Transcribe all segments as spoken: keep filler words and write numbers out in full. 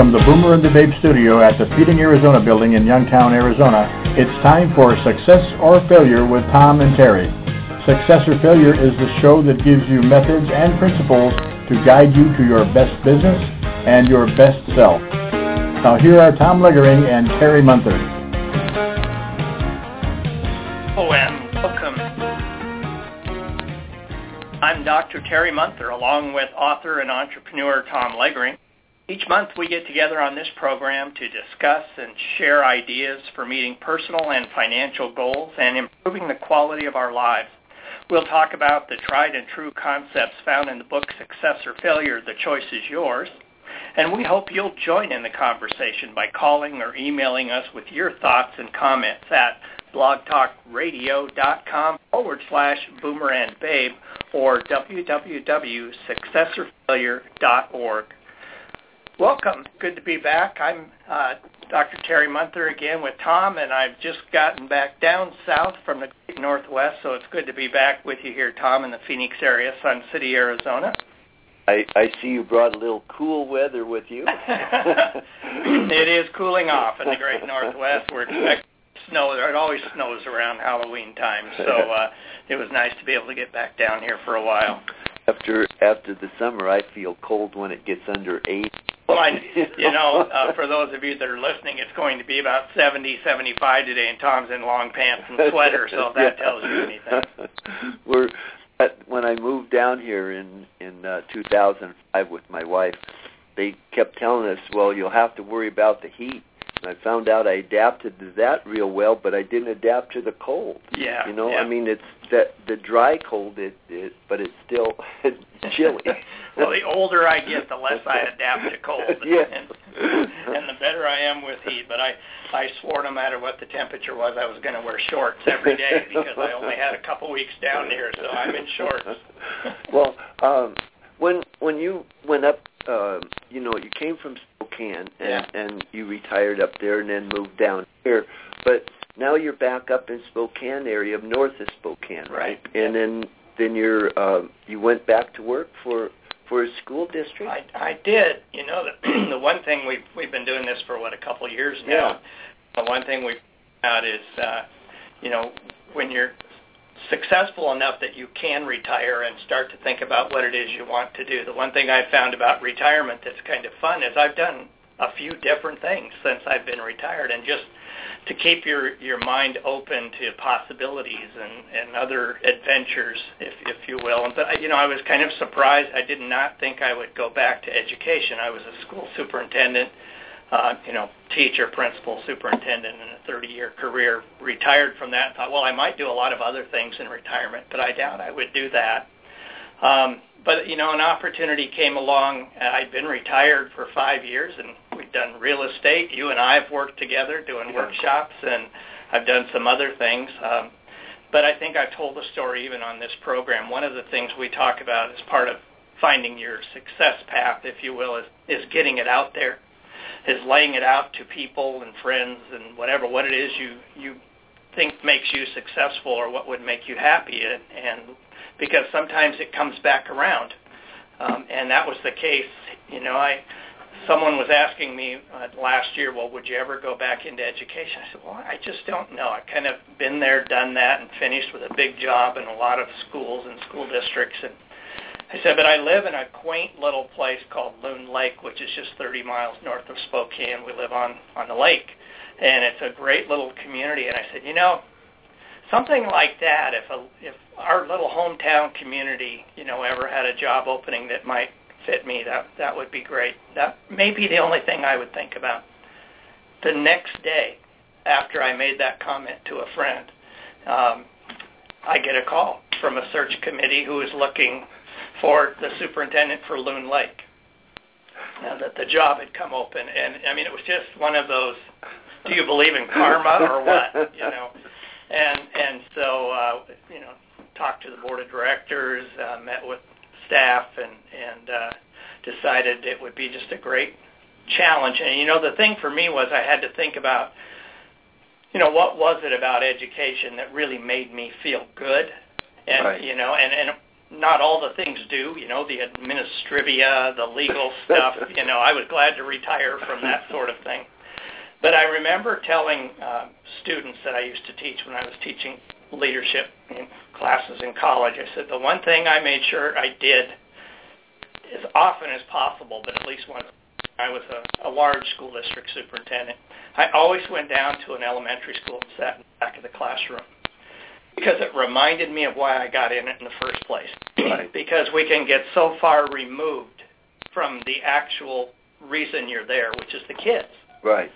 from the Boomer and the Babe studio at the Feeding Arizona building in Youngtown, Arizona, it's time for Success or Failure with Tom and Terry. Success or Failure is the show that gives you methods and principles to guide you to your best business and your best self. Now here are Tom Loegering and Terry Munther. Hello and welcome. I'm Doctor Terry Munther, along with author and entrepreneur Tom Loegering. Each month we get together on this program to discuss and share ideas for meeting personal and financial goals and improving the quality of our lives. We'll talk about the tried and true concepts found in the book Success or Failure, The Choice is Yours, and we hope you'll join in the conversation by calling or emailing us with your thoughts and comments at blogtalkradio.com forward slash Boomer and Babe or w w w dot successor failure dot org. Welcome. Good to be back. I'm uh, Doctor Terry Munther again with Tom, and I've just gotten back down south from the great Northwest, so it's good to be back with you here, Tom, in the Phoenix area, Sun City, Arizona. I, I see you brought a little cool weather with you. It is cooling off in the great Northwest. We're expecting snow. It always snows around Halloween time, so uh, it was nice to be able to get back down here for a while. After after the summer, I feel cold when it gets under eight. I, you know, uh, for those of you that are listening, it's going to be about seventy, seventy-five today, and Tom's in long pants and sweater, so if that yeah. tells you anything. We're, when I moved down here in, in uh, two thousand five with my wife, they kept telling us, well, you'll have to worry about the heat. And I found out I adapted to that real well, but I didn't adapt to the cold. Yeah. You know, yeah. I mean, it's that the dry cold, it, it, but it's still chilly. Well, the older I get, the less I adapt to cold, yeah. and, and the better I am with heat. But I, I swore no matter what the temperature was, I was going to wear shorts every day because I only had a couple weeks down here, so I'm in shorts. Well, um, when when you went up, uh, you know, you came from Spokane, and, yeah. and you retired up there and then moved down here, but now you're back up in Spokane area, north of Spokane, right? right. And yeah. then then you're uh, you went back to work for. For a school district? I, I did. You know, the, the one thing we've we've been doing this for what a couple of years now. Yeah. The one thing we've found out is, uh, you know, when you're successful enough that you can retire and start to think about what it is you want to do. The one thing I found about retirement that's kind of fun is I've done a few different things since I've been retired, and just to keep your, your mind open to possibilities and, and other adventures, if if you will. And, but, you know, I was kind of surprised. I did not think I would go back to education. I was a school superintendent, uh, you know, teacher, principal, superintendent in a thirty-year career, retired from that and thought, well, I might do a lot of other things in retirement, but I doubt I would do that. Um, but, you know, an opportunity came along. I'd been retired for five years, and we've done real estate. You and I have worked together doing yeah. workshops, and I've done some other things. Um, but I think I've told the story even on this program. One of the things we talk about as part of finding your success path, if you will, is, is getting it out there, is laying it out to people and friends and whatever, what it is you, you think makes you successful or what would make you happy, and, and because sometimes it comes back around, um, and that was the case. You know, I someone was asking me uh, last year, well, would you ever go back into education? I said, well, I just don't know. I've kind of been there, done that, and finished with a big job in a lot of schools and school districts. And I said, but I live in a quaint little place called Loon Lake, which is just thirty miles north of Spokane. We live on, on the lake, and it's a great little community. And I said, you know, something like that, if a, if our little hometown community, you know, ever had a job opening that might fit me, that that would be great. That may be the only thing I would think about. The next day after I made that comment to a friend, um, I get a call from a search committee who is looking for the superintendent for Loon Lake. Now that the job had come open, and I mean, it was just one of those, do you believe in karma or what, you know? And and so, uh, you know, talked to the board of directors, uh, met with staff, and, and uh, decided it would be just a great challenge. And, you know, the thing for me was I had to think about, you know, what was it about education that really made me feel good? And, right. you know, and, and not all the things do, you know, the administrivia, the legal stuff. You know, I was glad to retire from that sort of thing. But I remember telling uh, students that I used to teach when I was teaching leadership in classes in college, I said, the one thing I made sure I did as often as possible, but at least once I was a, a large school district superintendent, I always went down to an elementary school and sat in the back of the classroom, because it reminded me of why I got in it in the first place. Right. Because we can get so far removed from the actual reason you're there, which is the kids. Right.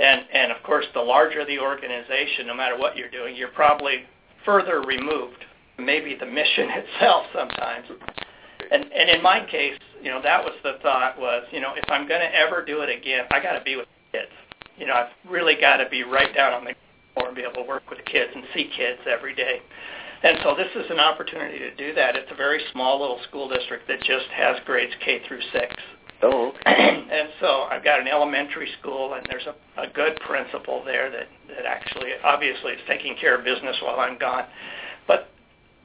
And, and of course, the larger the organization, no matter what you're doing, you're probably further removed, maybe the mission itself sometimes. And, and in my case, you know, that was the thought was, you know, if I'm going to ever do it again, I got to be with the kids. You know, I've really got to be right down on the and be able to work with kids and see kids every day. And so this is an opportunity to do that. It's a very small little school district that just has grades K through six. Oh, okay. And so I've got an elementary school, and there's a, a good principal there that, that actually obviously is taking care of business while I'm gone. But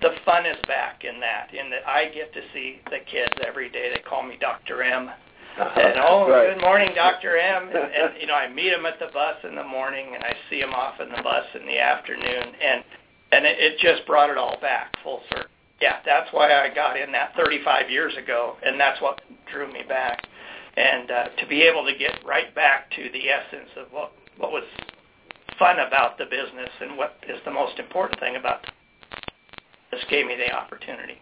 the fun is back in that, in that I get to see the kids every day. They call me Doctor M. And, oh, right. Good morning, Doctor M. And, and, you know, I meet him at the bus in the morning, and I see him off in the bus in the afternoon. And and it, it just brought it all back full circle. Yeah, that's why I got in that thirty-five years ago, and that's what drew me back. And uh, to be able to get right back to the essence of what, what was fun about the business and what is the most important thing about this gave me the opportunity.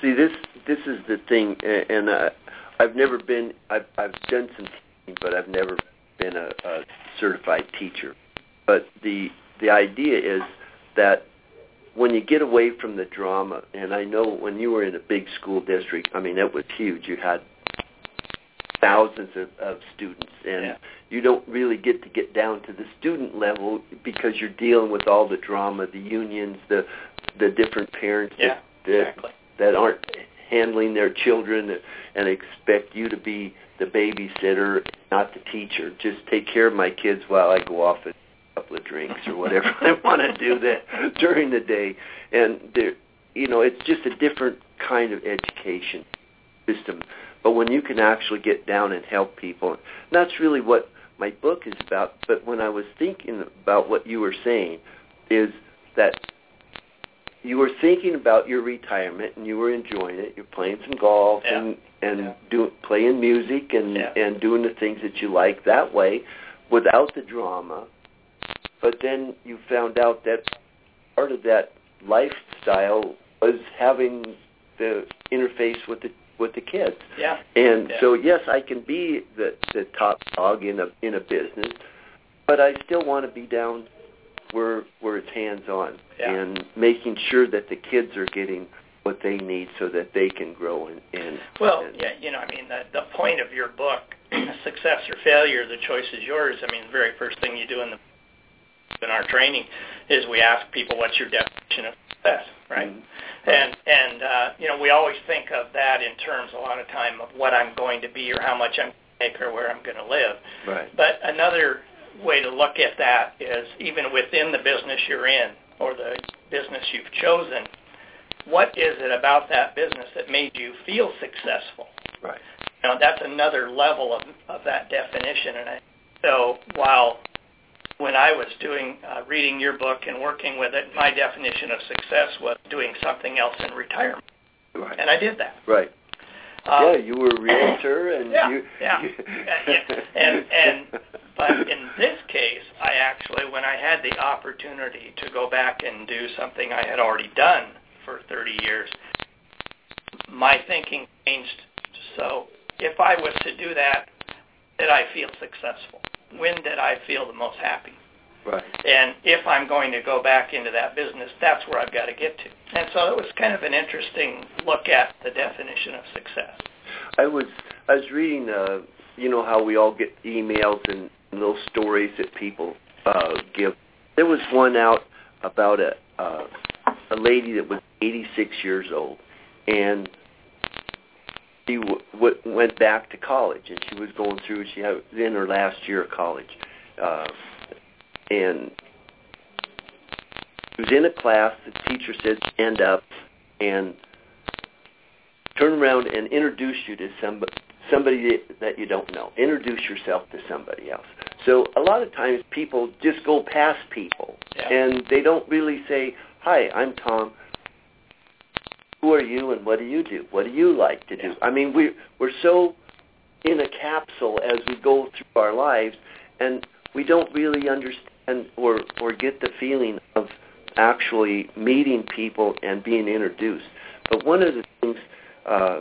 See, this this is the thing, and uh, I've never been, I've, I've done some teaching, but I've never been a, a certified teacher. But the the idea is that when you get away from the drama, and I know when you were in a big school district, I mean, that was huge. You had thousands of, of students, and yeah. You don't really get to get down to the student level because you're dealing with all the drama, the unions, the the different parents yeah, that, that, exactly. that aren't handling their children and expect you to be the babysitter, not the teacher. Just take care of my kids while I go off and have a couple of drinks or whatever I want to do that during the day. And, you know, it's just a different kind of education system. But when you can actually get down and help people, and that's really what my book is about. But when I was thinking about what you were saying is that you were thinking about your retirement, and you were enjoying it. You're playing some golf yeah. and, and yeah. doing playing music and, yeah. and doing the things that you like that way without the drama. But then you found out that part of that lifestyle was having the interface with the with the kids. Yeah. And yeah. so, yes, I can be the, the top dog in a, in a business, but I still want to be down Where, where it's hands-on yeah. and making sure that the kids are getting what they need so that they can grow. And, and Well, and, yeah, you know, I mean, the, the point of your book, Success or Failure, The Choice is Yours, I mean, the very first thing you do in, the, in our training is we ask people, what's your definition of success, right? Mm-hmm. And, and uh, you know, we always think of that in terms a lot of time of what I'm going to be or how much I'm going to make or where I'm going to live. Right. But another way to look at that is even within the business you're in or the business you've chosen, what is it about that business that made you feel successful? Right. Now, that's another level of, of that definition. And I, so while when I was doing uh, reading your book and working with it, my definition of success was doing something else in retirement. Right. And I did that. Right. Um, yeah, you were a realtor, and yeah, you, yeah, you yeah, and and but in this case, I actually, when I had the opportunity to go back and do something I had already done for thirty years, my thinking changed. So, if I was to do that, did I feel successful? When did I feel the most happy? Right. And if I'm going to go back into that business, that's where I've got to get to. And so it was kind of an interesting look at the definition of success. I was I was reading, uh, you know, how we all get emails and little stories that people uh, give. There was one out about a uh, a lady that was eighty-six years old, and she w- w- went back to college, and she was going through. She had in her last year of college. Uh, And she was in a class, the teacher said, stand up, and turn around and introduce you to somebody, somebody that you don't know. Introduce yourself to somebody else. So a lot of times people just go past people, yeah. and they don't really say, hi, I'm Tom. Who are you and what do you do? What do you like to do? Yeah. I mean, we're, we're so in a capsule as we go through our lives, and we don't really understand or, or get the feeling of actually meeting people and being introduced. But one of the things, uh,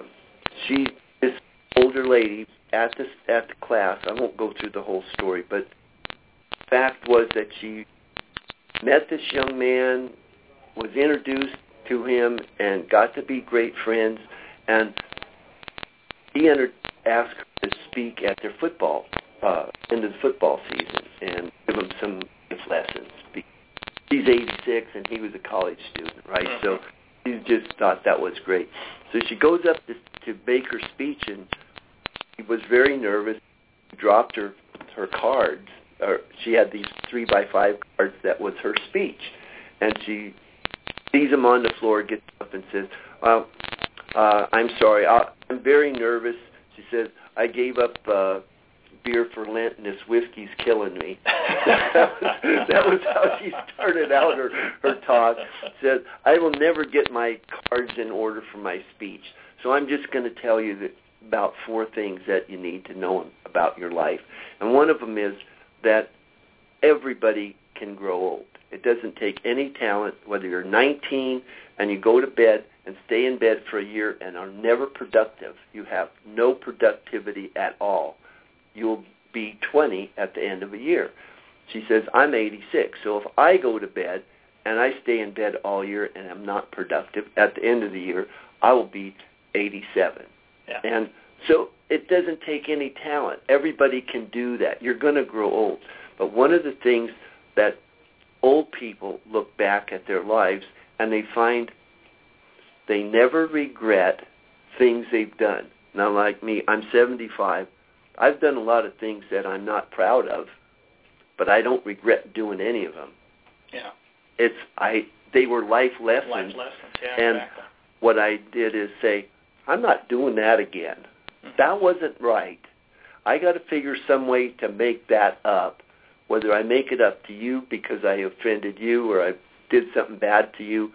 she, this older lady at this at the class, I won't go through the whole story, but the fact was that she met this young man, was introduced to him, and got to be great friends, and he entered, asked her to speak at their football, uh, end of the football season, and give him some lessons. He's eighty-six, and he was a college student, right? Mm-hmm. So she just thought that was great. So she goes up to, to make her speech, and she was very nervous. She dropped her, her cards. Or she had these three by five cards that was her speech, and she sees them on the floor, gets up and says, well, uh, I'm sorry. I'll, I'm very nervous. She says, I gave up uh, beer for Lent, and this whiskey's killing me. that, was, that was how she started out her, her talk. She says, I will never get my cards in order for my speech, so I'm just going to tell you that about four things that you need to know about your life. And one of them is that everybody can grow old. It doesn't take any talent, whether you're nineteen and you go to bed and stay in bed for a year and are never productive. You have no productivity at all. You'll be twenty at the end of a year. She says, I'm eighty-six, so if I go to bed and I stay in bed all year and I'm not productive, at the end of the year, I will be eighty-seven. Yeah. And so it doesn't take any talent. Everybody can do that. You're going to grow old. But one of the things that old people look back at their lives and they find they never regret things they've done. Now, like me, I'm seventy-five. I've done a lot of things that I'm not proud of, but I don't regret doing any of them. Yeah. It's I. They were life lessons. Life lessons, yeah, and exactly. What I did is say, I'm not doing that again. Mm-hmm. That wasn't right. I got to figure some way to make that up, whether I make it up to you because I offended you or I did something bad to you.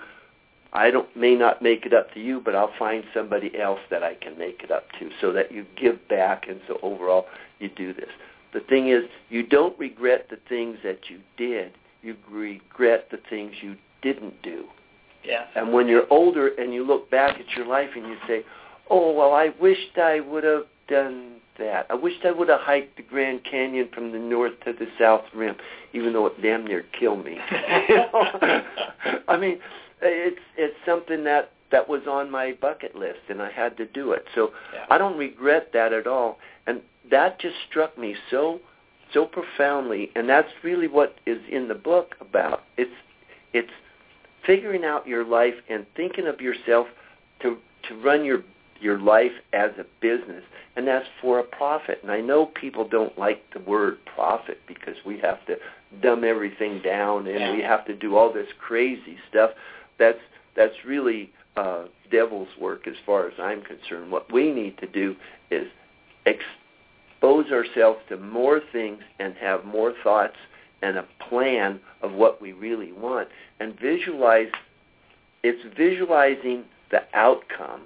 I don't may not make it up to you, but I'll find somebody else that I can make it up to so that you give back, and so overall you do this. The thing is, you don't regret the things that you did. You regret the things you didn't do. Yeah. And when you're older and you look back at your life and you say, oh, well, I wished I would have done that. I wished I would have hiked the Grand Canyon from the north to the south rim, even though it damn near killed me. You know? I mean, It's it's something that, that was on my bucket list, and I had to do it. So yeah. I don't regret that at all. And that just struck me so so profoundly, and that's really what is in the book about. It's it's figuring out your life and thinking of yourself to to run your your life as a business, and that's for a profit. And I know people don't like the word profit because we have to dumb everything down, and yeah. we have to do all this crazy stuff. That's that's really uh, devil's work as far as I'm concerned. What we need to do is expose ourselves to more things and have more thoughts and a plan of what we really want. And visualize, it's visualizing the outcome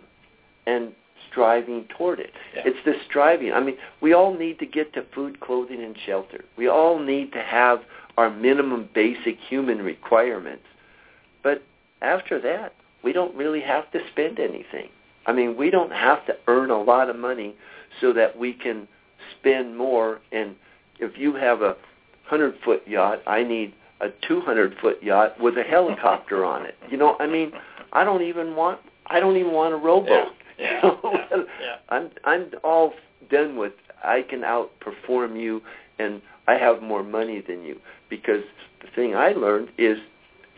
and striving toward it. Yeah. It's the striving. I mean, we all need to get to food, clothing, and shelter. We all need to have our minimum basic human requirements. But after that, we don't really have to spend anything. I mean, we don't have to earn a lot of money so that we can spend more. And if you have a hundred-foot yacht, I need a two hundred foot yacht with a helicopter on it. You know, I mean, I don't even want I don't even want a rowboat. Yeah. Yeah. yeah. I'm I'm all done with I can outperform you, and I have more money than you. Because the thing I learned is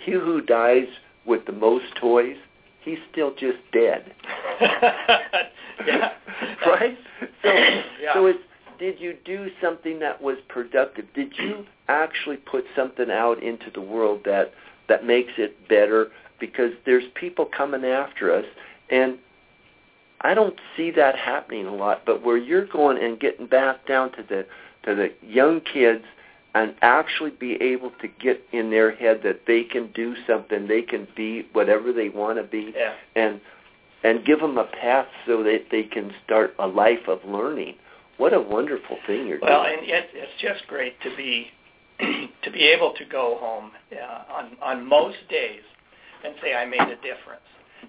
he who dies with the most toys, he's still just dead. yeah. Right? So, yeah. so it's, did you do something that was productive? Did you actually put something out into the world that, that makes it better? Because there's people coming after us, and I don't see that happening a lot. But where you're going and getting back down to the to the young kids and actually be able to get in their head that they can do something, they can be whatever they want to be, yeah. and and give them a path so that they can start a life of learning. What a wonderful thing you're well, doing. Well, and it, it's just great to be to be able to go home uh, on on most days and say I made a difference.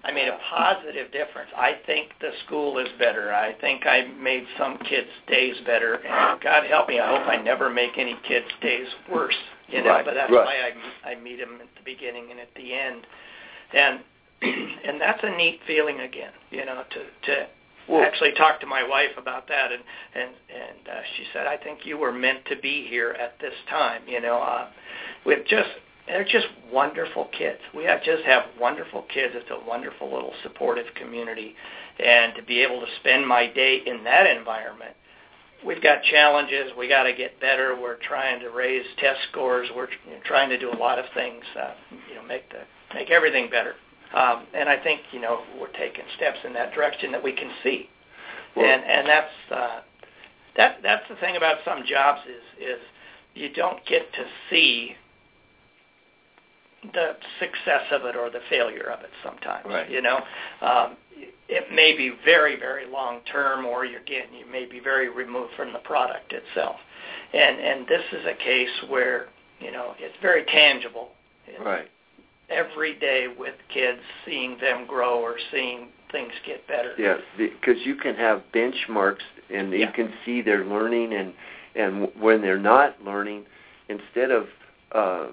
I made a positive difference. I think the school is better. I think I made some kids' days better. And God help me, I hope I never make any kids' days worse. You know, right, but that's right. why I, I meet them at the beginning and at the end. And and that's a neat feeling again. You know, to to well, actually talk to my wife about that, and and and uh, she said, I think you were meant to be here at this time. You know, uh, we've just. They're just wonderful kids. We have just have wonderful kids. It's a wonderful little supportive community. And to be able to spend my day in that environment, we've got challenges. We got to get better. We're trying to raise test scores. We're trying to do a lot of things, uh, you know, make the make everything better. Um, and I think, you know, we're taking steps in that direction that we can see. Well, and and that's, uh, that, that's the thing about some jobs is, is you don't get to see the success of it or the failure of it sometimes, right. you know. Um, it may be very, very long-term, or you're getting, you may be very removed from the product itself. And and this is a case where, you know, it's very tangible. It's right. Every day with kids, seeing them grow or seeing things get better. Yeah, because you can have benchmarks, and yeah. you can see they're learning, and, and when they're not learning, instead of... Uh,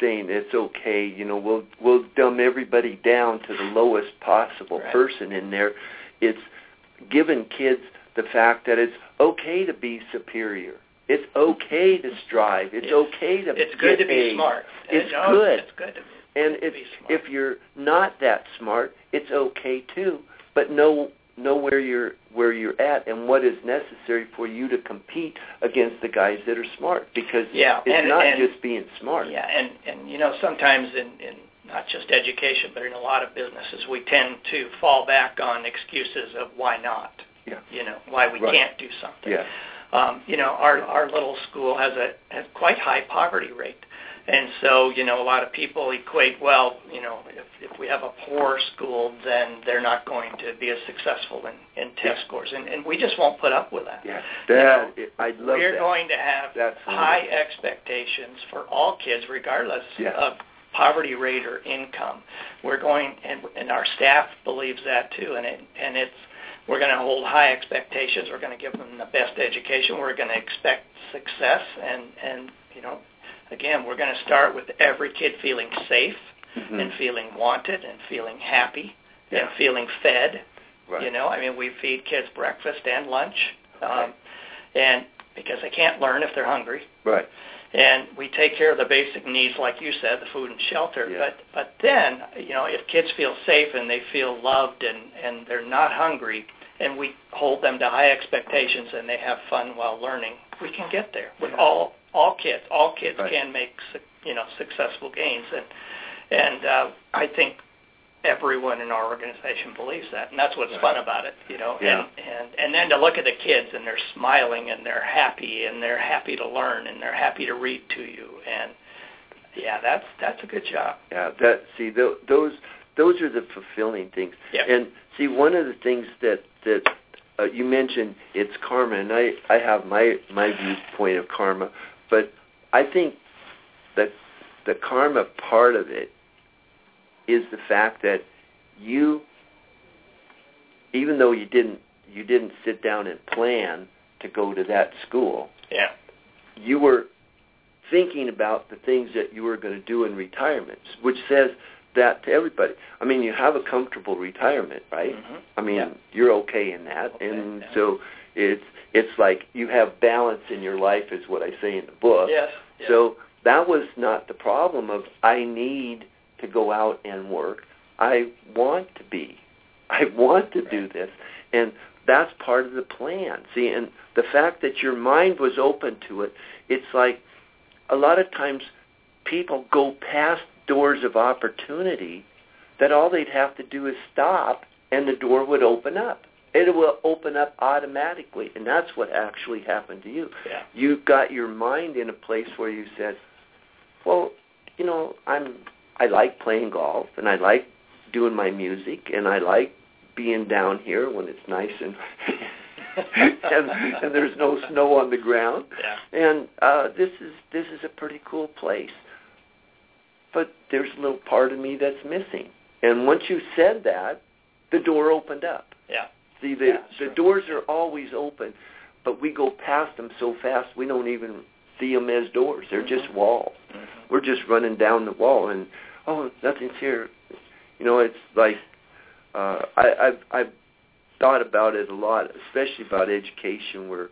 saying it's okay, you know, we'll we'll dumb everybody down to the lowest possible right. person in there. It's giving kids the fact that it's okay to be superior. It's okay to strive. It's, it's okay to It's good to be a. smart. It's no, good. It's good to be, and it's, to be smart. If you're not that smart, it's okay too. But know know where you're where you're at and what is necessary for you to compete against the guys that are smart, because yeah, it's and, not and, just being smart. Yeah, and, and you know, sometimes in, in not just education, but in a lot of businesses, we tend to fall back on excuses of why not, yeah. you know, why we right. can't do something. Yeah. Um, you know, our, our little school has a has quite high poverty rate. And so, you know, a lot of people equate, well, you know, if, if we have a poor school, then they're not going to be as successful in, in test yeah. scores. And, and we just won't put up with that. Yeah, that, you know, I love we're that. We're going to have That's high amazing. expectations for all kids, regardless yeah. of poverty rate or income. We're going, and, and our staff believes that too, and it, and it's, we're going to hold high expectations. We're going to give them the best education. We're going to expect success, and, and you know, again, we're going to start with every kid feeling safe mm-hmm. and feeling wanted and feeling happy yeah. and feeling fed. Right. You know, I mean, we feed kids breakfast and lunch, um, right. and because they can't learn if they're hungry. Right. And we take care of the basic needs, like you said, the food and shelter. Yeah. But but then, you know, if kids feel safe and they feel loved and, and they're not hungry, and we hold them to high expectations and they have fun while learning, we can get there with yeah. all. All kids, all kids right. can make, you know, successful gains, and and uh, I think everyone in our organization believes that, and that's what's right. fun about it, you know. Yeah. And, and and then to look at the kids, and they're smiling, and they're happy, and they're happy to learn, and they're happy to read to you, and yeah, that's that's a good job. Yeah, that see th- those those are the fulfilling things. Yep. And see, one of the things that that uh, you mentioned, it's karma, and I I have my my viewpoint of karma. But I think that the karma part of it is the fact that you, even though you didn't you didn't sit down and plan to go to that school, yeah. you were thinking about the things that you were going to do in retirement, which says that to everybody. I mean, you have a comfortable retirement, right? Mm-hmm. I mean, yeah. you're okay in that, okay, and yeah. so it's. It's like you have balance in your life, is what I say in the book. Yes, yes. So that was not the problem of I need to go out and work. I want to be. I want to right. do this. And that's part of the plan. See, and the fact that your mind was open to it, it's like a lot of times people go past doors of opportunity that all they'd have to do is stop and the door would open up. It will open up automatically, and that's what actually happened to you. Yeah. You got your mind in a place where you said, well, you know, I'm I like playing golf, and I like doing my music, and I like being down here when it's nice and and, and there's no snow on the ground. Yeah. And uh, this is this is a pretty cool place. But there's a little part of me that's missing. And once you said that, the door opened up. Yeah. See, the, yeah, the doors are always open, but we go past them so fast we don't even see them as doors. They're mm-hmm. just walls. Mm-hmm. We're just running down the wall, and, oh, nothing's here. You know, it's like uh, I, I've, I've thought about it a lot, especially about education where,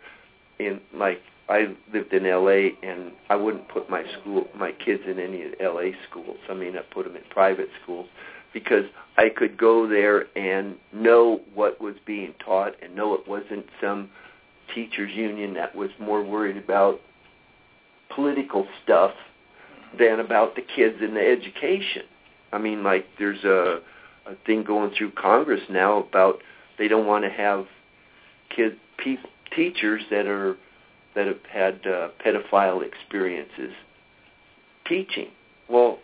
in like, I lived in L A, and I wouldn't put my school, my kids in any L A schools. I mean, I put them in private schools, because I could go there and know what was being taught and know it wasn't some teachers' union that was more worried about political stuff than about the kids and the education. I mean, like, there's a, a thing going through Congress now about they don't want to have kid pe- teachers that are that have had uh, pedophile experiences teaching. Well,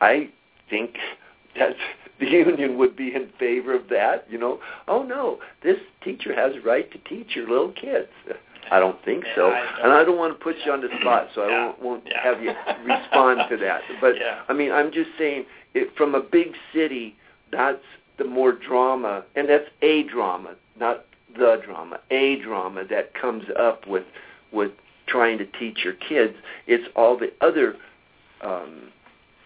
I... think that the union would be in favor of that, you know. Oh, no, this teacher has a right to teach your little kids. I don't think yeah, so. I don't, and I don't want to put yeah. you on the spot, so yeah. I won't, won't yeah. have you respond to that. But, yeah. I mean, I'm just saying, it, from a big city, that's the more drama, and that's a drama, not the drama, a drama that comes up with, with trying to teach your kids. It's all the other um,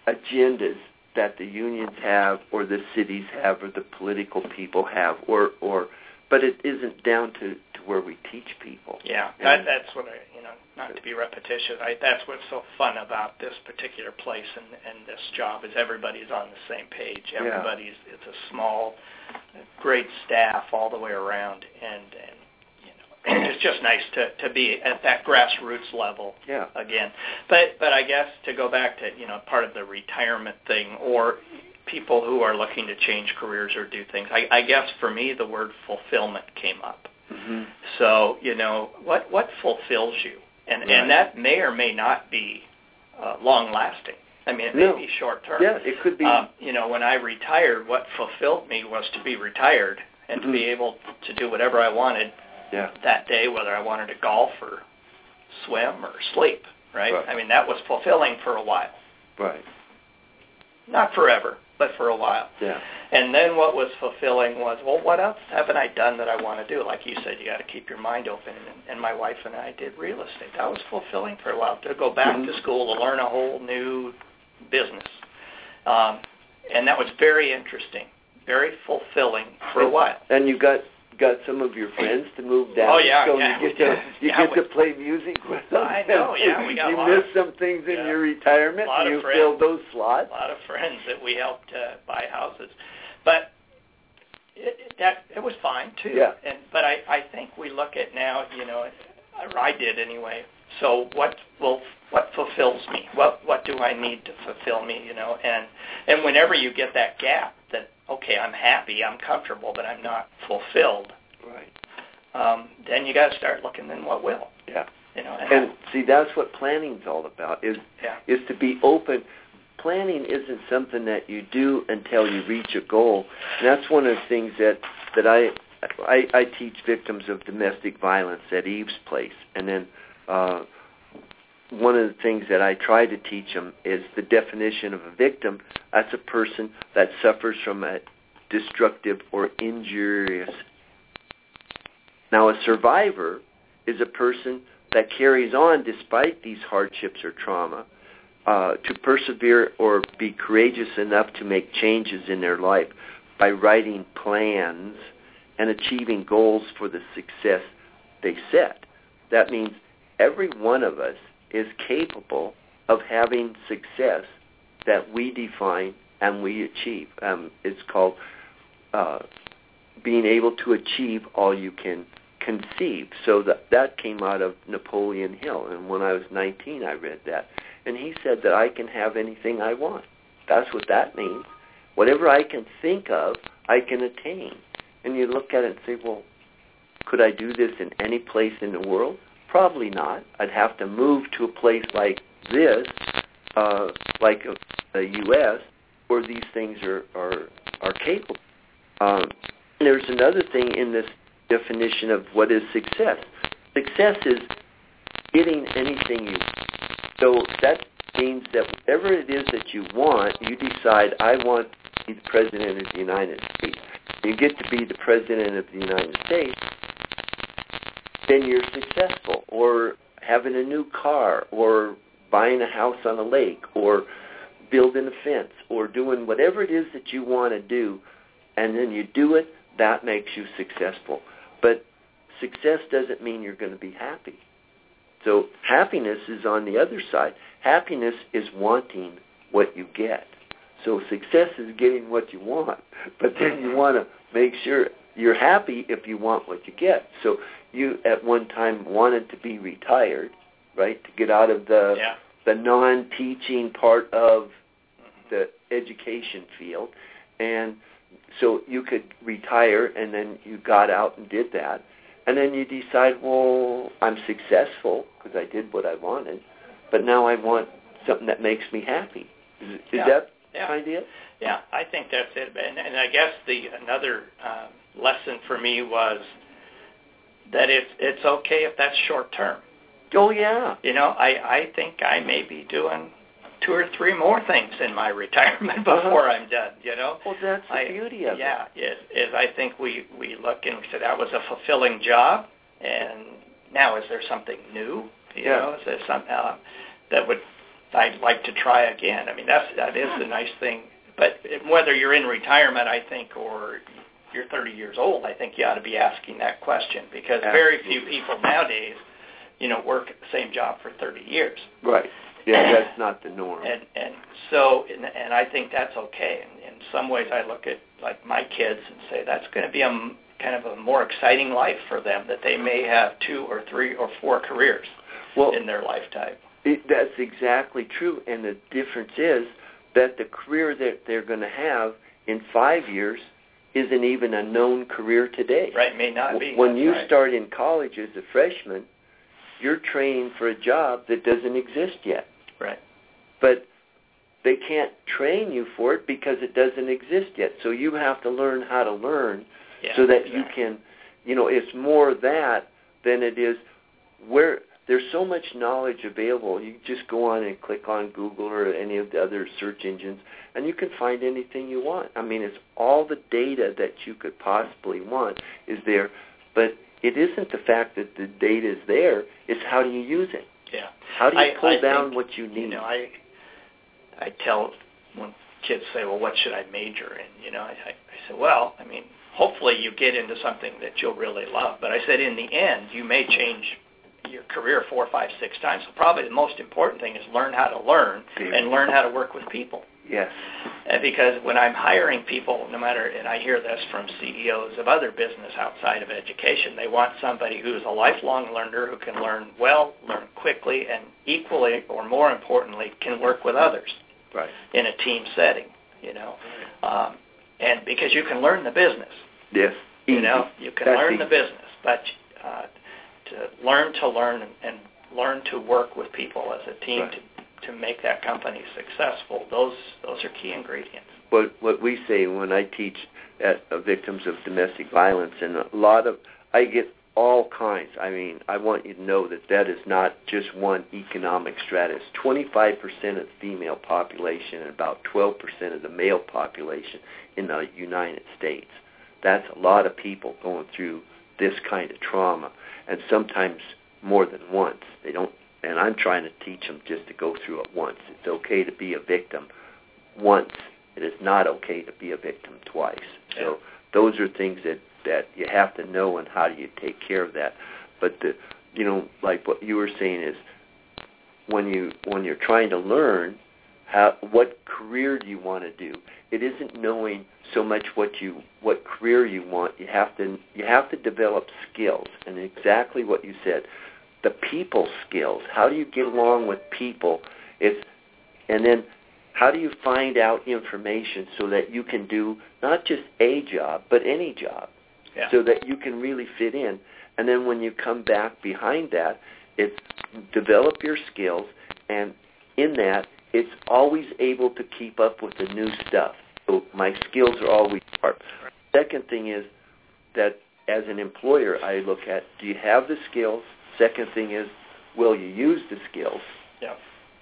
agendas that the unions have, or the cities have, or the political people have, or, or but it isn't down to, to where we teach people. Yeah, that, that's what I, you know, not to be repetitious, I, that's what's so fun about this particular place and, and this job is everybody's on the same page. Everybody's, yeah. It's a small, great staff all the way around, and, and you know, it's just nice to, to be at that grassroots level yeah. again. But but I guess to go back to, you know, part of the retirement thing or people who are looking to change careers or do things, I, I guess for me the word fulfillment came up. Mm-hmm. So, you know, what, what fulfills you? And, right. and that may or may not be uh, long-lasting. I mean, it no. may be short-term. Yeah, it could be. Um, you know, when I retired, what fulfilled me was to be retired and mm-hmm. to be able to do whatever I wanted Yeah. that day, whether I wanted to golf or swim or sleep, right? right? I mean, that was fulfilling for a while. Right. Not forever, but for a while. Yeah. And then what was fulfilling was, well, what else haven't I done that I want to do? Like you said, you got to keep your mind open, and, and my wife and I did real estate. That was fulfilling for a while, to go back mm-hmm. to school to learn a whole new business. Um, and that was very interesting, very fulfilling for a while. And you got... got some of your friends to move down. Oh, yeah, so yeah. You get to, you yeah, get we, to play music with them. I know, yeah. We got you miss of, some things in yeah, your retirement, and you friends, fill those slots. A lot of friends that we helped uh, buy houses. But it, that it was fine, too. Yeah. And, but I, I think we look at now, you know, or I did anyway, so what will what fulfills me? What what do I need to fulfill me, you know? And and whenever you get that gap that, okay, I'm happy, I'm comfortable, but I'm not fulfilled. Right. Um, then you got to start looking. Then what will? Yeah. You know. And, and see, that's what planning's all about. Is yeah. is to be open. Planning isn't something that you do until you reach a goal. And that's one of the things that that I I, I teach victims of domestic violence at Eve's Place, and then uh, one of the things that I try to teach them is the definition of a victim. That's a person that suffers from a destructive or injurious. Now, a survivor is a person that carries on despite these hardships or trauma uh, to persevere or be courageous enough to make changes in their life by writing plans and achieving goals for the success they set. That means every one of us is capable of having success that we define and we achieve. Um, it's called uh, being able to achieve all you can conceive. So that, that came out of Napoleon Hill. And when I was nineteen, I read that. And he said that I can have anything I want. That's what that means. Whatever I can think of, I can attain. And you look at it and say, well, could I do this in any place in the world? Probably not. I'd have to move to a place like this, uh, like the U S, where these things are, are, are capable. Um, there's another thing in this definition of what is success. Success is getting anything you want. So that means that whatever it is that you want, you decide, I want to be the President of the United States. You get to be the President of the United States, then you're successful, or having a new car, or buying a house on a lake, or building a fence, or doing whatever it is that you want to do, and then you do it, that makes you successful. But success doesn't mean you're going to be happy. So happiness is on the other side. Happiness is wanting what you get. So success is getting what you want, but then you want to make sure you're happy if you want what you get. So you at one time wanted to be retired, right, to get out of the yeah. the non-teaching part of the education field. And so you could retire, and then you got out and did that. And then you decide, well, I'm successful because I did what I wanted, but now I want something that makes me happy. Is, is yeah. that... Yeah. Idea? Yeah, I think that's it. And, and I guess the another uh, lesson for me was that it's it's okay if that's short term. Oh yeah. You know, I, I think I may be doing two or three more things in my retirement before uh-huh. I'm done. You know. Well, that's the I, beauty of yeah, it. Yeah, is, is I think we we look and we say that was a fulfilling job, and now is there something new? You yeah. know, is there something uh, that would I'd like to try again. I mean, that's, that is the nice thing. But whether you're in retirement, I think, or you're thirty years old, I think you ought to be asking that question, because very few people nowadays, you know, work at the same job for thirty years. Right. Yeah, that's not the norm. And and so, and, and I think that's okay. In, in some ways, I look at, like, my kids and say that's going to be a kind of a more exciting life for them, that they may have two or three or four careers well, in their lifetime. It, that's exactly true, and the difference is that the career that they're going to have in five years isn't even a known career today. Right, may not be. When you right. start in college as a freshman, you're training for a job that doesn't exist yet. Right. But they can't train you for it because it doesn't exist yet, so you have to learn how to learn yeah, so that exactly. you can, you know, it's more that than it is where... There's so much knowledge available. You just go on and click on Google or any of the other search engines, and you can find anything you want. I mean, it's all the data that you could possibly want is there, but it isn't the fact that the data is there. It's how do you use it? Yeah. How do you I, pull I down think, what you need? You know, I I tell when kids say, well, what should I major in? You know, I, I say, well, I mean, hopefully you get into something that you'll really love. But I said, in the end, you may change your career four, five, six times. So probably the most important thing is learn how to learn and learn how to work with people. Yes. And because when I'm hiring people, no matter, and I hear this from C E Os of other business outside of education, they want somebody who's a lifelong learner who can learn well, learn quickly, and equally or more importantly, can work with others right. in a team setting, you know. Um, and because you can learn the business. Yes. Easy. You know, you can That's learn easy. the business, but uh, to learn to learn and, and learn to work with people as a team right. to, to make that company successful. Those those are key ingredients. What what we say when I teach at uh, victims of domestic violence, and a lot of I get all kinds. I mean, I want you to know that that is not just one economic stratus. twenty-five percent of the female population and about twelve percent of the male population in the United States. That's a lot of people going through this kind of trauma, and sometimes more than once. They don't, and I'm trying to teach them just to go through it once. It's okay to be a victim once. It is not okay to be a victim twice. Yeah. So those are things that, that you have to know, and how do you take care of that. But the, you know, like what you were saying is, when you when you're trying to learn how what career do you want to do, it isn't knowing so much what you what career you want. You have to you have to develop skills, and exactly what you said, the people skills. How do you get along with people? It's and then How do you find out information so that you can do not just a job, but any job, yeah. so that you can really fit in? And then when you come back behind that, it's develop your skills, and in that, it's always able to keep up with the new stuff. So my skills are always sharp. Second thing is that as an employer, I look at, do you have the skills? Second thing is, will you use the skills? Yeah.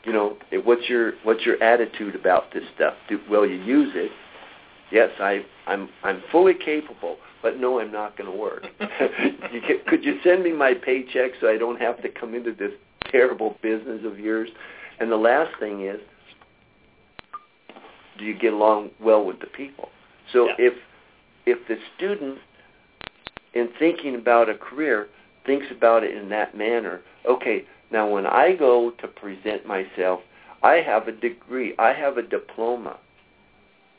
You know, what's your what's your attitude about this stuff? Do, will you use it? Yes, I, I'm I'm fully capable, but no, I'm not going to work. you can, could you send me my paycheck so I don't have to come into this terrible business of yours? And the last thing is, do you get along well with the people? So yeah. if if the student, in thinking about a career, thinks about it in that manner, okay, now when I go to present myself, I have a degree, I have a diploma.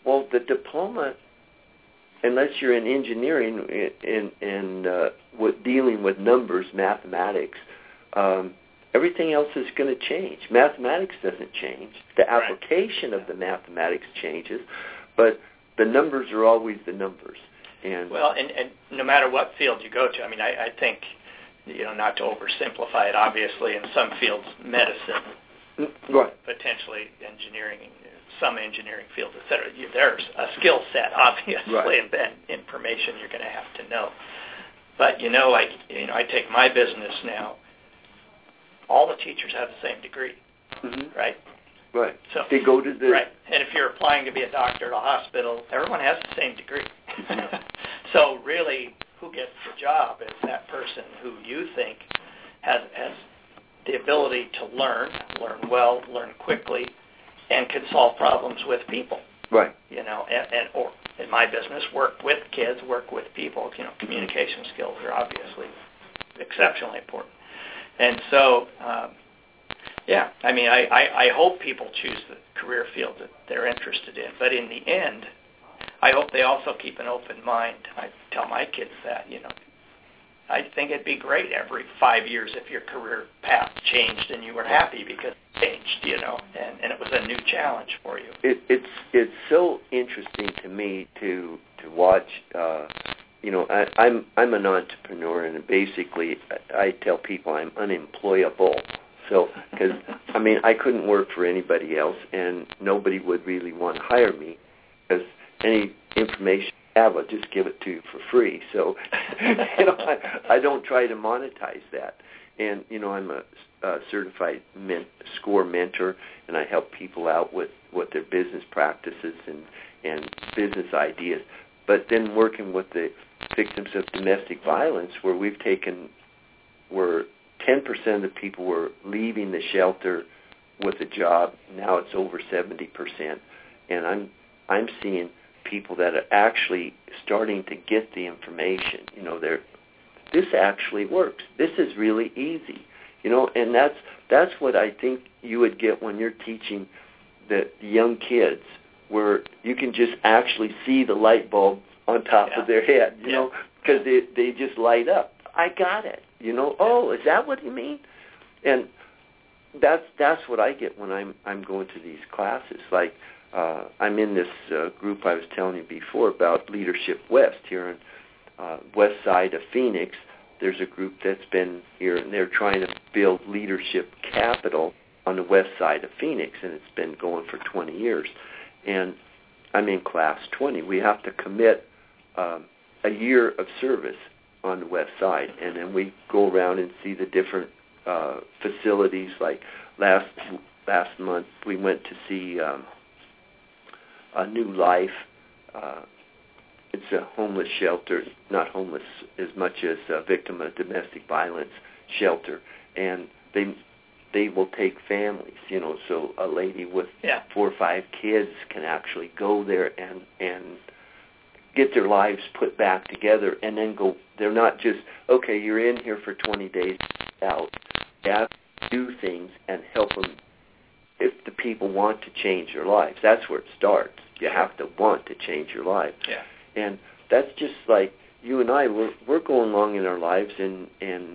Well, the diploma, unless you're in engineering and in, in, uh, with dealing with numbers, mathematics, um, everything else is going to change. Mathematics doesn't change. The application right. of the mathematics changes, but the numbers are always the numbers. And well, and, and no matter what field you go to, I mean, I, I think, you know, not to oversimplify it, obviously, in some fields, medicine, right. potentially engineering, some engineering fields, et cetera, you, there's a skill set, obviously, right. and, and information you're going to have to know. But, you know, like, you know, I take my business now. All the teachers have the same degree, mm-hmm. right? Right. So they go to the right, and if you're applying to be a doctor at a hospital, everyone has the same degree. So really, who gets the job is that person who you think has, has the ability to learn, learn well, learn quickly, and can solve problems with people. Right. You know, and, and or in my business, work with kids, work with people. You know, communication skills are obviously exceptionally important, and so. Um, Yeah, I mean, I, I, I hope people choose the career field that they're interested in. But in the end, I hope they also keep an open mind. I tell my kids that, you know. I think it'd be great every five years if your career path changed and you were happy because it changed, you know, and, and it was a new challenge for you. It, it's it's so interesting to me to to watch. Uh, you know, I, I'm I'm an entrepreneur, and basically I, I tell people I'm unemployable. So, because, I mean, I couldn't work for anybody else, and nobody would really want to hire me, because any information I have, I'll just give it to you for free. So, you know, I, I don't try to monetize that. And, you know, I'm a, a certified men, SCORE mentor, and I help people out with, with their business practices and, and business ideas. But then working with the victims of domestic violence, where we've taken, where ten percent of the people were leaving the shelter with a job. Now it's over seventy percent. And I'm I'm seeing people that are actually starting to get the information. You know, they're, this actually works. This is really easy. You know, and that's that's what I think you would get when you're teaching the young kids, where you can just actually see the light bulb on top yeah. of their head, you yeah. know, because they, they just light up. I got it. You know, oh, is that what you mean? And that's that's what I get when I'm I'm going to these classes. Like uh, I'm in this uh, group I was telling you before about Leadership West here in uh, west side of Phoenix. There's a group that's been here, and they're trying to build leadership capital on the west side of Phoenix, and it's been going for twenty years. And I'm in class twenty. We have to commit um, a year of service on the west side, and then we go around and see the different uh, facilities. Like last last month, we went to see um, a New Life. Uh, it's a homeless shelter, not homeless as much as a victim of domestic violence shelter, and they they will take families. You know, so a lady with yeah. four or five kids can actually go there and and. get their lives put back together, and then go. They're not just, okay, you're in here for twenty days out. They have to do things and help them if the people want to change their lives. That's where it starts. You have to want to change your life. Yeah. And that's just like you and I, we're, we're going along in our lives, and, and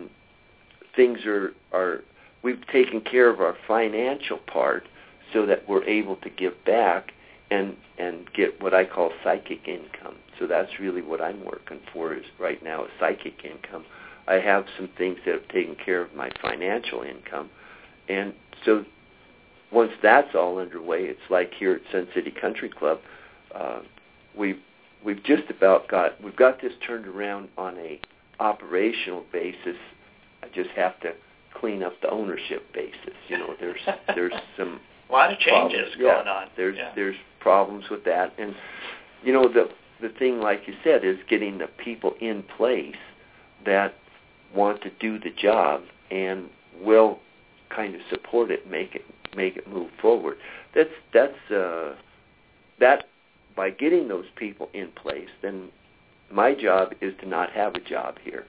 things are, are, we've taken care of our financial part, so that we're able to give back and and get what I call psychic income. So that's really what I'm working for is right now is psychic income. I have some things that have taken care of my financial income. And so once that's all underway, it's like here at Sun City Country Club, uh, we've, we've just about got, we've got this turned around on a operational basis. I just have to clean up the ownership basis. You know, there's there's some a lot of changes problems. going yeah, on. There's yeah. there's problems with that, and you know the the thing, like you said, is getting the people in place that want to do the job and will kind of support it, make it make it move forward. That's that's uh, that by getting those people in place, then my job is to not have a job here.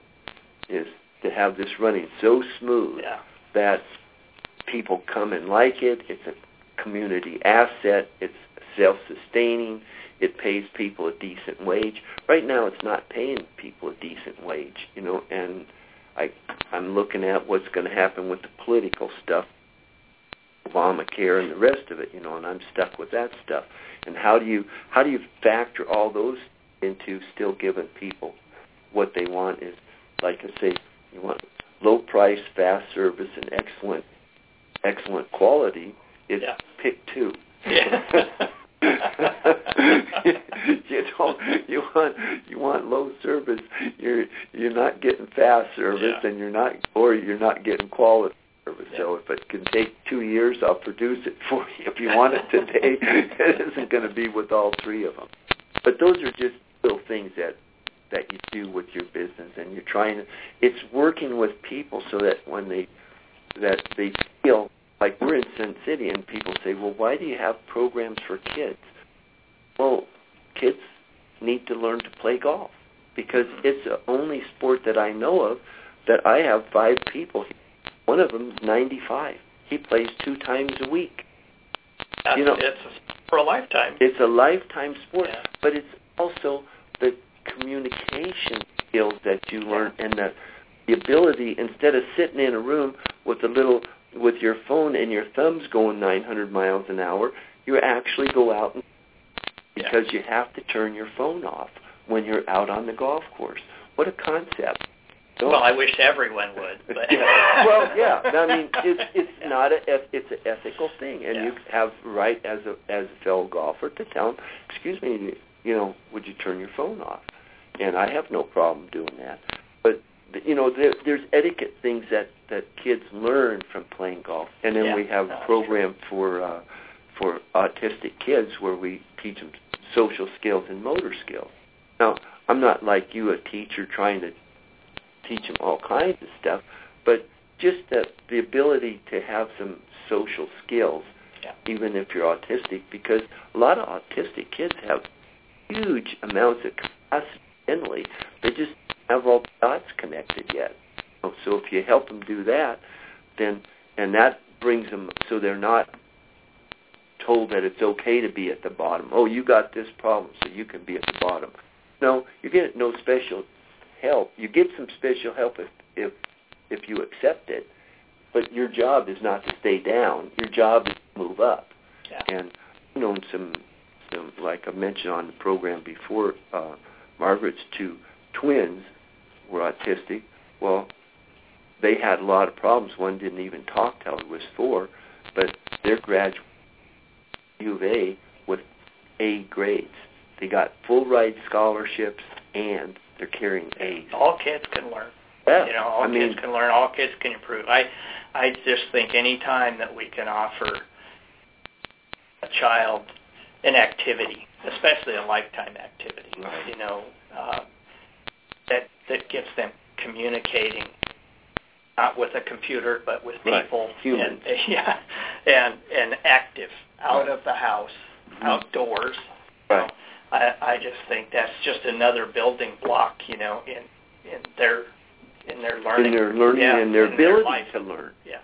Is to have this running so smooth yeah. that people come and like it. It's a community asset. It's self-sustaining. It pays people a decent wage. Right now, it's not paying people a decent wage, you know. And I, I'm looking at what's going to happen with the political stuff, Obamacare and the rest of it, you know. And I'm stuck with that stuff. And how do you how do you factor all those into still giving people what they want? Is like I say. You want low price, fast service, and excellent, excellent quality. It's yeah. pick two. Yeah. you know, you want you want low service. You're you're not getting fast service, yeah. and you're not, or you're not getting quality service. Yeah. So if it can take two years, I'll produce it for you. If you want it today, it isn't going to be with all three of them. But those are just little things that. that you do with your business, and you're trying to, it's working with people so that when they, that they feel like we're in Sun City and people say, well, why do you have programs for kids? Well, kids need to learn to play golf because it's the only sport that I know of that I have five people. One of them is ninety-five. He plays two times a week. That's, you know, it's a, for a lifetime. It's a lifetime sport, yeah. but it's also the communication skills that you learn, and the, the ability, instead of sitting in a room with a little, with your phone and your thumbs going nine hundred miles an hour, you actually go out and, because yeah. you have to turn your phone off when you're out on the golf course. What a concept! Don't well, I wish everyone would. But. yeah. Well, yeah. I mean, it's it's yeah. not a it's an ethical thing, and yeah. you have right as a as a fellow golfer to tell them, excuse me, you know, would you turn your phone off? And I have no problem doing that. But, you know, there, there's etiquette things that, that kids learn from playing golf. And then yeah, we have a program true. for uh, for autistic kids where we teach them social skills and motor skills. Now, I'm not like you, a teacher, trying to teach them all kinds of stuff, but just the, the ability to have some social skills, yeah. even if you're autistic, because a lot of autistic kids have huge amounts of capacity. They just have all dots connected yet. So if you help them do that, then and that brings them so they're not told that it's okay to be at the bottom. Oh, you got this problem, so you can be at the bottom. No, you get no special help. You get some special help if if, if you accept it, but your job is not to stay down. Your job is to move up. Yeah. And I've known some, some, like I mentioned on the program before, uh, Margaret's two twins were autistic. Well, they had a lot of problems. One didn't even talk till it was four, but they're graduating U of A with A grades. They got full ride scholarships, and they're carrying A's. All kids can learn. Yeah. You know, all I kids mean, can learn. All kids can improve. I, I just think any time that we can offer a child an activity, especially a lifetime activity, right. you know, uh, that that gets them communicating, not with a computer, but with people, right. Humans. And, yeah, and and active, out right. of the house, outdoors. Right. You know, I I just think that's just another building block, you know, in in their in their learning, in their learning, yeah, and their ability their to learn. Yeah,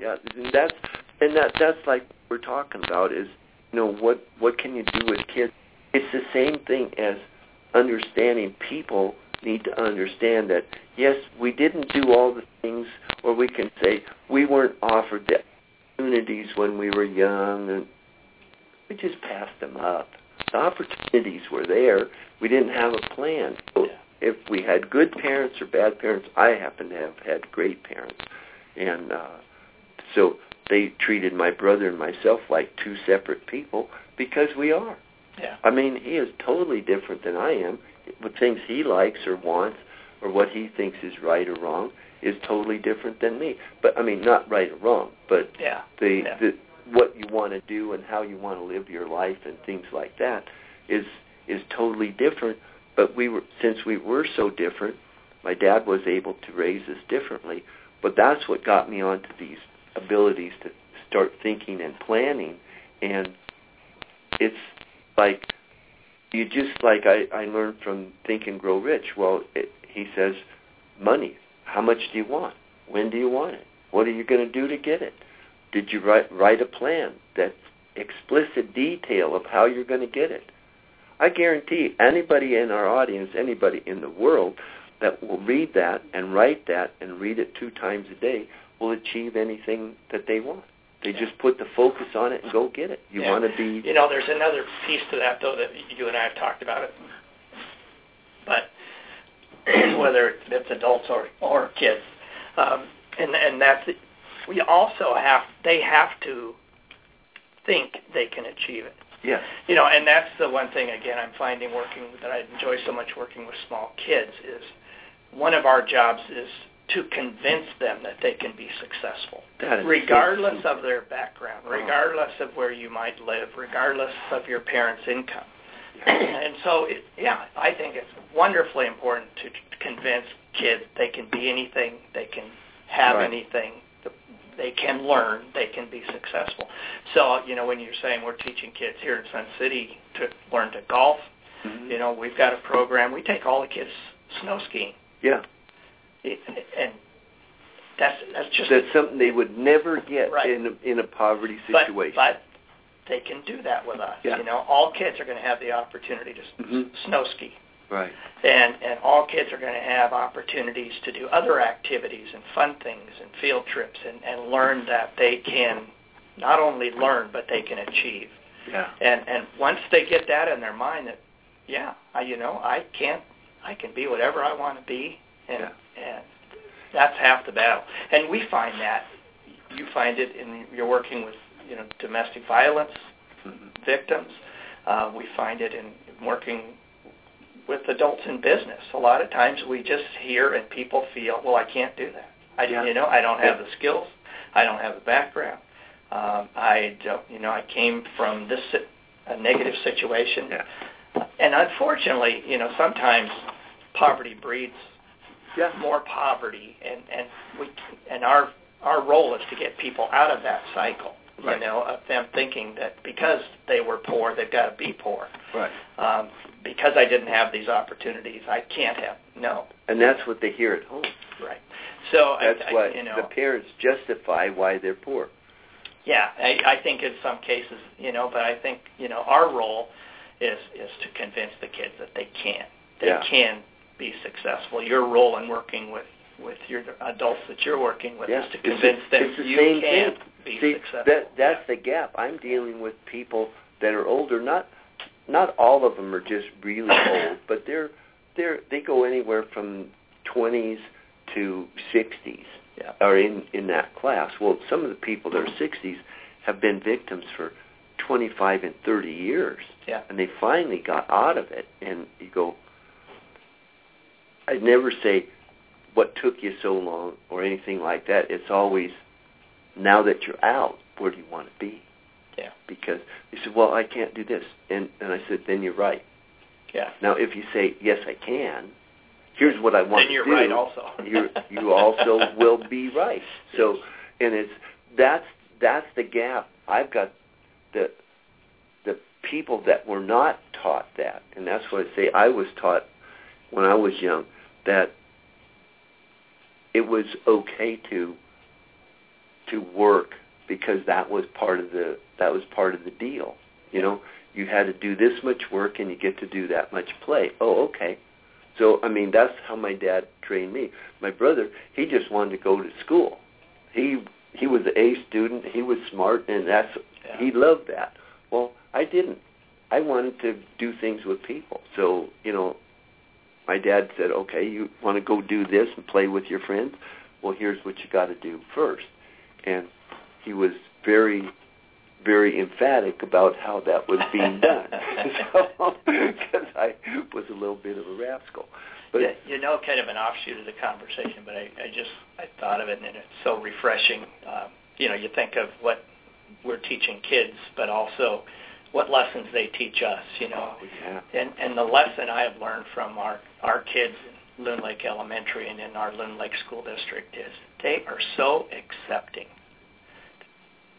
yeah, yeah. And that's and that that's like what we're talking about is. You know, what, what can you do with kids? It's the same thing as understanding people need to understand that, yes, we didn't do all the things, or we can say we weren't offered the opportunities when we were young, and we just passed them up. The opportunities were there. We didn't have a plan. So if we had good parents or bad parents, I happen to have had great parents. And uh, so they treated my brother and myself like two separate people because we are. Yeah. I mean, he is totally different than I am. The things he likes or wants or what he thinks is right or wrong is totally different than me. But, I mean, not right or wrong, but yeah. The, yeah. the what you want to do and how you want to live your life and things like that is is totally different. But we were, since we were so different, my dad was able to raise us differently. But that's what got me onto these abilities to start thinking and planning. And it's like, you just, like I, I learned from Think and Grow Rich. Well, it, he says, money, how much do you want? When do you want it? What are you going to do to get it? Did you write, write a plan that's explicit detail of how you're going to get it? I guarantee anybody in our audience, anybody in the world that will read that and write that and read it two times a day will achieve anything that they want. They yeah. just put the focus on it and go get it. You yeah. want to be... You know, there's another piece to that, though, that you and I have talked about it. But whether it's adults or, or kids. Um, and, and that's... We also have... They have to think they can achieve it. Yes. You know, and that's the one thing, again, I'm finding working... That I enjoy so much working with small kids is one of our jobs is... to convince them that they can be successful, regardless so of their background, regardless of where you might live, regardless of your parents' income. Yeah. And so, it, yeah, I think it's wonderfully important to convince kids they can be anything, they can have right. anything, they can learn, they can be successful. So, you know, when you're saying we're teaching kids here in Sun City to learn to golf, mm-hmm. you know, we've got a program. We take all the kids snow skiing. Yeah. And that's that's just that's something they would never get right. in a, in a poverty situation. But, but they can do that with us. Yeah. You know, all kids are going to have the opportunity to mm-hmm. snow ski. Right. And and all kids are going to have opportunities to do other activities and fun things and field trips and, and learn that they can not only learn but they can achieve. Yeah. And and once they get that in their mind that yeah, I, you know, I can I can be whatever I want to be and. Yeah. And that's half the battle. And we find that. You find it in you're working with, you know, domestic violence mm-hmm. victims. Uh, we find it in working with adults in business. A lot of times we just hear and people feel, well, I can't do that. I, yeah. You know, I don't have the skills. I don't have the background. Um, I don't, you know, I came from this a negative situation. Yeah. And unfortunately, you know, sometimes poverty breeds Yeah. more poverty, and and we and our our role is to get people out of that cycle, right. you know, of them thinking that because they were poor, they've got to be poor. Right. Um, because I didn't have these opportunities, I can't have no. And that's what they hear at home. Right. So that's I, why I, you know, the parents justify why they're poor. Yeah, I, I think in some cases, you know, but I think you know our role is is to convince the kids that they can, they yeah. can. be successful. Your role in working with, with your adults that you're working with yeah. is to convince it's them it's the you same can thing. be See, successful. That, that's yeah. the gap. I'm dealing with people that are older. Not not all of them are just really old, but they're they're they go anywhere from twenties to sixties yeah. are in, in that class. Well, some of the people that are sixties have been victims for twenty-five and thirty years, yeah. and they finally got out of it. And you go, I'd never say what took you so long or anything like that. It's always, now that you're out, where do you want to be? Yeah. Because they said, well, I can't do this. And and I said, then you're right. Yeah. Now, if you say, yes, I can, here's what I want to do. Then you're right also. you're, you also will be right. So, and it's that's that's the gap. I've got the the people that were not taught that. And that's what I say I was taught when I was young, that it was okay to to work because that was part of the that was part of the deal. You know, you had to do this much work and you get to do that much play. Oh, okay. So I mean, that's how my dad trained me. My brother, he just wanted to go to school. He he was an A student. He was smart, and that's yeah. he loved that. Well, I didn't. I wanted to do things with people. So, you know, my dad said, okay, you want to go do this and play with your friends? Well, here's what you got to do first. And he was very, very emphatic about how that was being done. So, because I was a little bit of a rascal. But yeah, you know, kind of an offshoot of the conversation, but I, I just I thought of it, and it's so refreshing. Um, you know, you think of what we're teaching kids, but also what lessons they teach us, you know. Oh, yeah. And and the lesson I have learned from our, our kids in Loon Lake Elementary and in our Loon Lake School District is they are so accepting.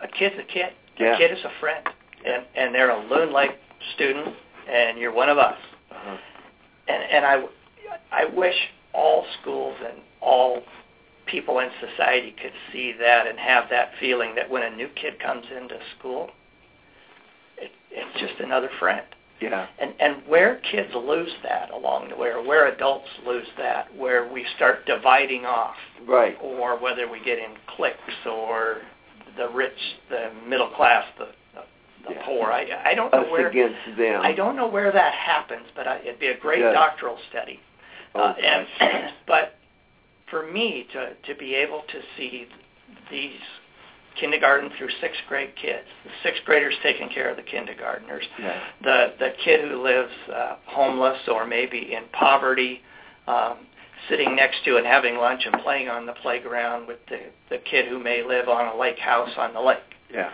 A kid's a kid. Yeah. A kid is a friend. And and they're a Loon Lake student, and you're one of us. Uh-huh. And and I, I wish all schools and all people in society could see that and have that feeling that when a new kid comes into school, It, it's just another friend. Yeah. And and where kids lose that along the way, or where adults lose that, where we start dividing off, right? Or whether we get in cliques, or the rich, the middle class, the the, the yeah. poor. I I don't know Us where against them. I don't know where that happens, but I, it'd be a great yeah. doctoral study. Oh, uh, and gosh. But for me to to be able to see these kindergarten through sixth grade kids. The sixth grader's taking care of the kindergartners. Yeah. The the kid who lives uh, homeless or maybe in poverty, um, sitting next to and having lunch and playing on the playground with the, the kid who may live on a lake house on the lake. Yeah.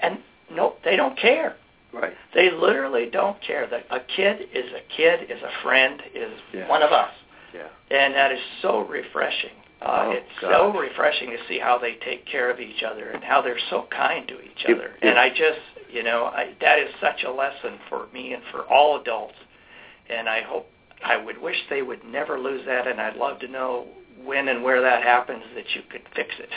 And no, they don't care. Right. They literally don't care. That a kid is a kid, is a friend, is yeah. one of us. Yeah. And that is so refreshing. Uh, oh, it's God. so refreshing to see how they take care of each other and how they're so kind to each it, other. It, and I just, you know, I, that is such a lesson for me and for all adults. And I hope, I would wish they would never lose that. And I'd love to know when and where that happens that you could fix it.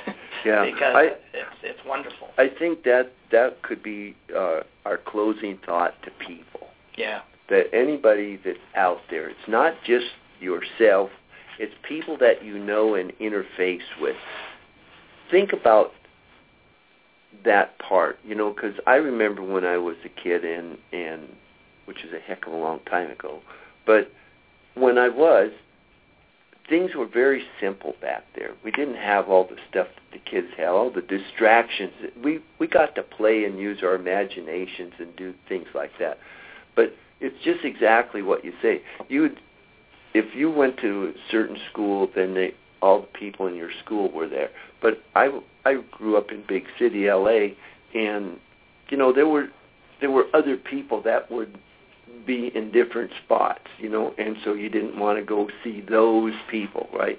Yeah, because I, it's, it's wonderful. I think that that could be uh, our closing thought to people. Yeah. That anybody that's out there, it's not just yourself. It's people that you know and interface with. Think about that part, you know, because I remember when I was a kid, and, and which is a heck of a long time ago, but when I was, things were very simple back there. We didn't have all the stuff that the kids had, all the distractions. We, we got to play and use our imaginations and do things like that. But it's just exactly what you say. You would... If you went to a certain school, then they, all the people in your school were there. But I, I grew up in big city L A, and you know there were there were other people that would be in different spots, you know, and so you didn't want to go see those people, right?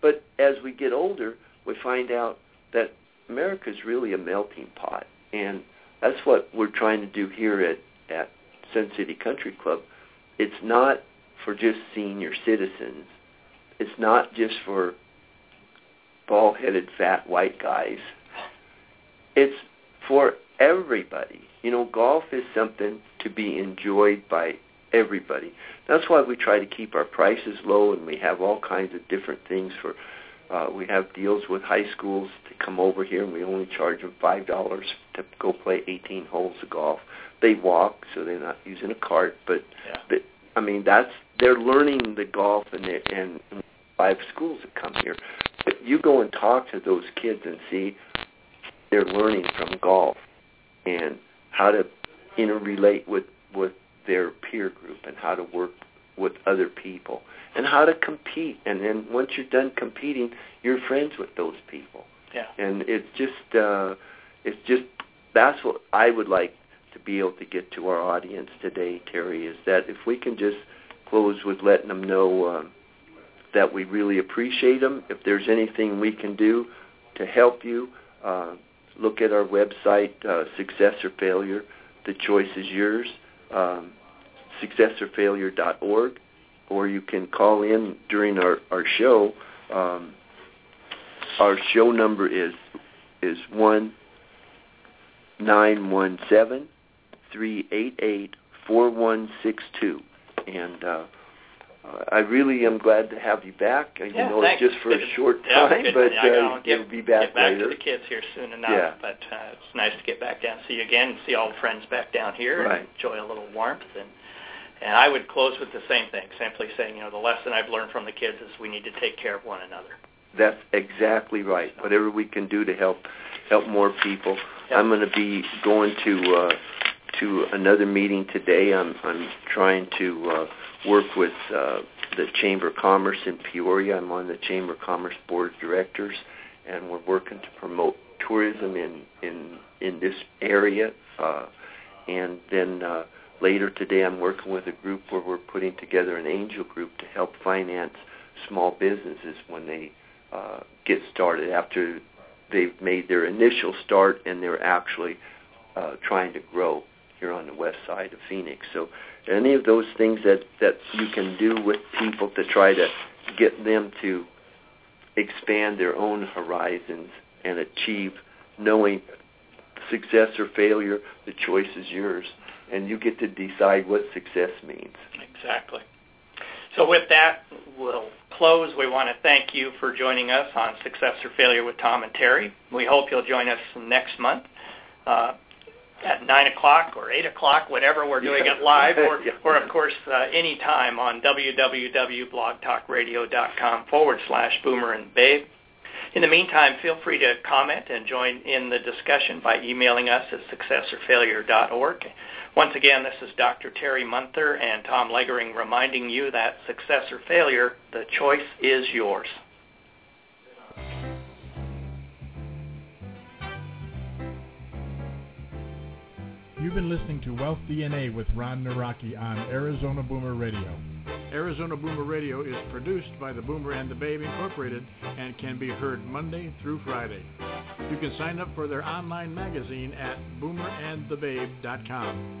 But as we get older, we find out that America's really a melting pot, and that's what we're trying to do here at at Sun City Country Club. It's not for just senior citizens. It's not just for bald-headed, fat, white guys. It's for everybody. You know, golf is something to be enjoyed by everybody. That's why we try to keep our prices low, and we have all kinds of different things for, uh, we have deals with high schools to come over here, and we only charge them five dollars to go play eighteen holes of golf. They walk, so they're not using a cart, but, yeah. but I mean, that's, they're learning the golf and the, and five schools that come here. But you go and talk to those kids and see they're learning from golf and how to interrelate with, with their peer group and how to work with other people and how to compete. And then once you're done competing, you're friends with those people. Yeah. And it's just, uh, it's just, that's what I would like to be able to get to our audience today, Terry, is that if we can just close with letting them know um, that we really appreciate them. If there's anything we can do to help you, uh, look at our website, uh, Success or Failure, The Choice is Yours, um, successor failure dot org, or you can call in during our, our show. Um, our show number is is one nine one seven three eight eight four one six two, and uh, uh, I really am glad to have you back. You yeah, know, thanks. It's just for a short yeah, time, but uh, you'll be back later. Get back later. To the kids here soon enough, yeah. but uh, it's nice to get back down, see you again, and see all the friends back down here, right. and enjoy a little warmth. And And I would close with the same thing, simply saying, you know, the lesson I've learned from the kids is we need to take care of one another. That's exactly right. Whatever we can do to help help more people. Yep. I'm going to be going to uh, to another meeting today. I'm I'm trying to uh, work with uh, the Chamber of Commerce in Peoria. I'm on the Chamber of Commerce Board of Directors, and we're working to promote tourism in in, in this area. Uh, and then. Uh, Later today, I'm working with a group where we're putting together an angel group to help finance small businesses when they uh, get started after they've made their initial start and they're actually uh, trying to grow here on the west side of Phoenix. So any of those things that, that you can do with people to try to get them to expand their own horizons and achieve knowing success or failure, the choice is yours. And you get to decide what success means. Exactly. So with that, we'll close. We want to thank you for joining us on Success or Failure with Tom and Terry. We hope you'll join us next month uh, at nine o'clock or eight o'clock, whatever. We're doing yeah. it live or, yeah. or of course, uh, any time on www.blogtalkradio.com forward slash Boomer and Babe. In the meantime, feel free to comment and join in the discussion by emailing us at success or failure dot org. Once again, this is Doctor Terry Munther and Tom Loegering reminding you that success or failure, the choice is yours. You've been listening to Wealth D N A with Ron Naraki on Arizona Boomer Radio. Arizona Boomer Radio is produced by the Boomer and the Babe Incorporated and can be heard Monday through Friday. You can sign up for their online magazine at boomer and the babe dot com.